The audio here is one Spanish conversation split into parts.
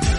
Los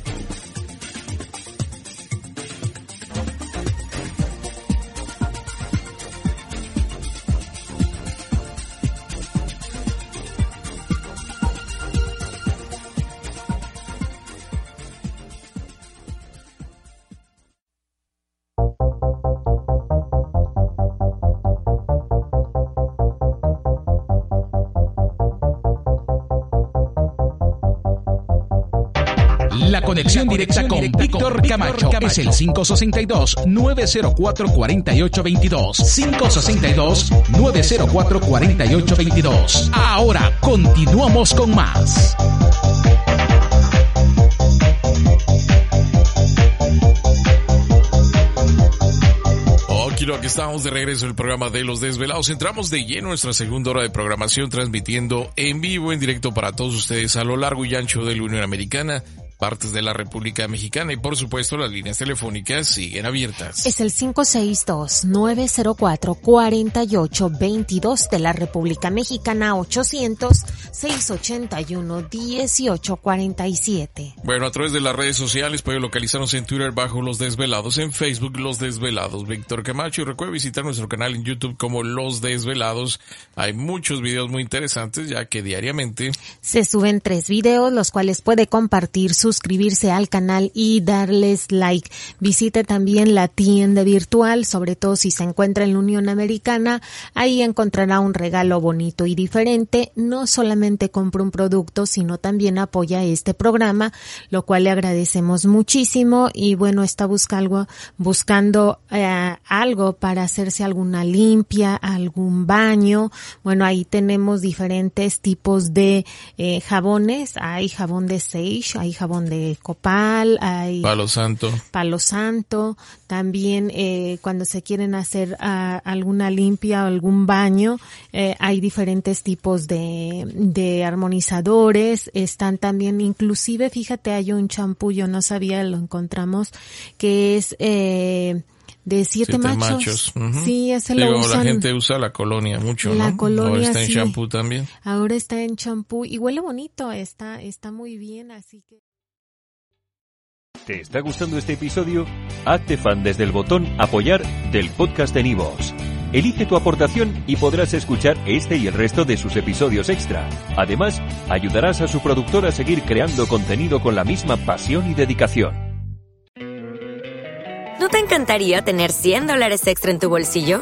La conexión directa con Víctor Camacho es el 562-904-4822. 562-904-4822. Ahora continuamos con más. Aquí estamos de regreso en el programa de Los Desvelados. Entramos de lleno en nuestra segunda hora de programación, transmitiendo en vivo, en directo para todos ustedes a lo largo y ancho de la Unión Americana, partes de la República Mexicana y, por supuesto, las líneas telefónicas siguen abiertas. Es el 562-904-4822 de la República Mexicana, 800-681-1847. Bueno, a través de las redes sociales puede localizarnos en Twitter bajo Los Desvelados, en Facebook Los Desvelados, Víctor Camacho. Y recuerda visitar nuestro canal en YouTube como Los Desvelados. Hay muchos videos muy interesantes, ya que diariamente se suben 3 videos, los cuales puede compartir, suscribirse al canal y darles like. Visite también la tienda virtual, sobre todo si se encuentra en la Unión Americana. Ahí encontrará un regalo bonito y diferente. No solamente compra un producto, sino también apoya este programa, lo cual le agradecemos muchísimo. Y bueno, está buscando algo para hacerse alguna limpia, algún baño. Bueno, ahí tenemos diferentes tipos de jabones. Hay jabón de sage, hay jabón de copal, hay palo santo. También cuando se quieren hacer alguna limpia o algún baño, hay diferentes tipos de armonizadores. Están también, inclusive, fíjate, hay un champú, yo no sabía, lo encontramos, que es de 7 machos. Uh-huh. Sí, ese lo usan. La gente usa la colonia mucho, la ¿no? Colonia, ahora está en champú también. Ahora está en champú y huele bonito, está muy bien, así que... ¿Te está gustando este episodio? Hazte fan desde el botón Apoyar del podcast de Nivos. Elige tu aportación y podrás escuchar este y el resto de sus episodios extra. Además, ayudarás a su productor a seguir creando contenido con la misma pasión y dedicación. ¿No te encantaría tener $100 extra en tu bolsillo?